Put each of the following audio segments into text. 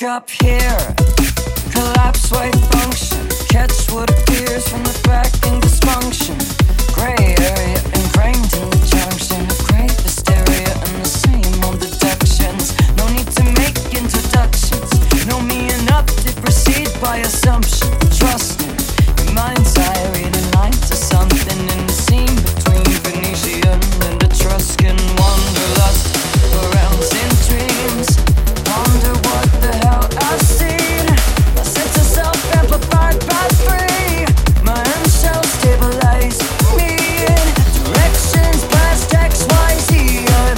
Look up here, collapse wave function. Catch what appears from the cracking dysfunction. Gray area ingrained in the junction of great hysteria and the same old deductions. No need to make introductions. Know me enough to proceed by assumption. Trust me, your mind's eye reading lines to something in the scene between Venetian and Etruscan wanderlust. Around in dreams, wonder what the hell I've seen. My sense of self amplified by three. My hand shall stabilize me in directions past XYZ. I'm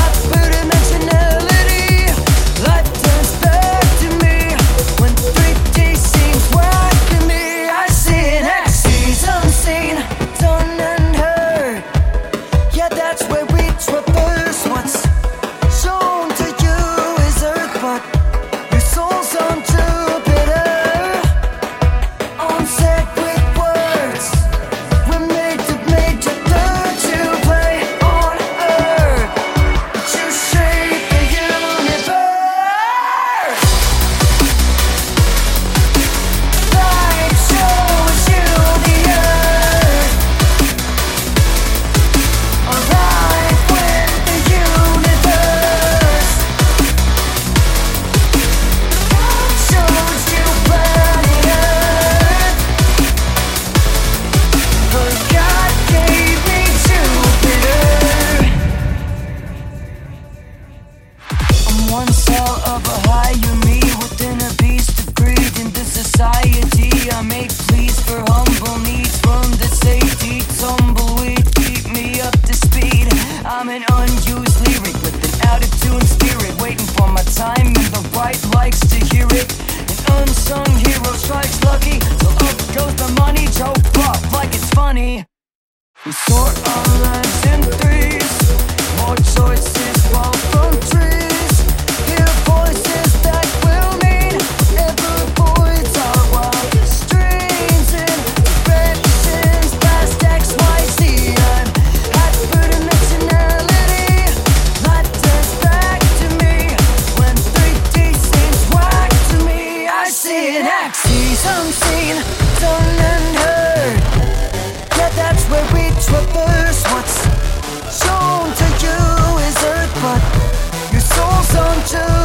up through dimensionality. Life turns back to me when 3D seems whack to me. I see an axis unseen, done and heard. Yeah, that's where we traverse what's shown to you is earth, but your soul's on Jupiter. Unsaid with words, we're made to dirt to play on earth, but you shape the universe. Light shows you the earth, alive with the universe. God shows you planet Earth, but God gave me Jupiter. I'm one cell of a higher me within a beast of greed in this society. I make pleas for humble needs from the safety tumbleweed. Keep me up to speed. I'm an unused lyric with an out of tune spirit, waiting for my time and the right likes to hear it. An unsung hero strikes lucky, so up goes the money. Joke pop like it's funny. We sort our lives in threes. More choices fall from trees. Hear voices that will mean ever voids our wildest dreams in directions past XYZ. I'm hyperdimensionality. Life turns back to me when 3D seems whack to me. I see an axis unseen, done and heard. Yeah, that's where we traverse what's shown to you is earth, but your soul's on Jupiter.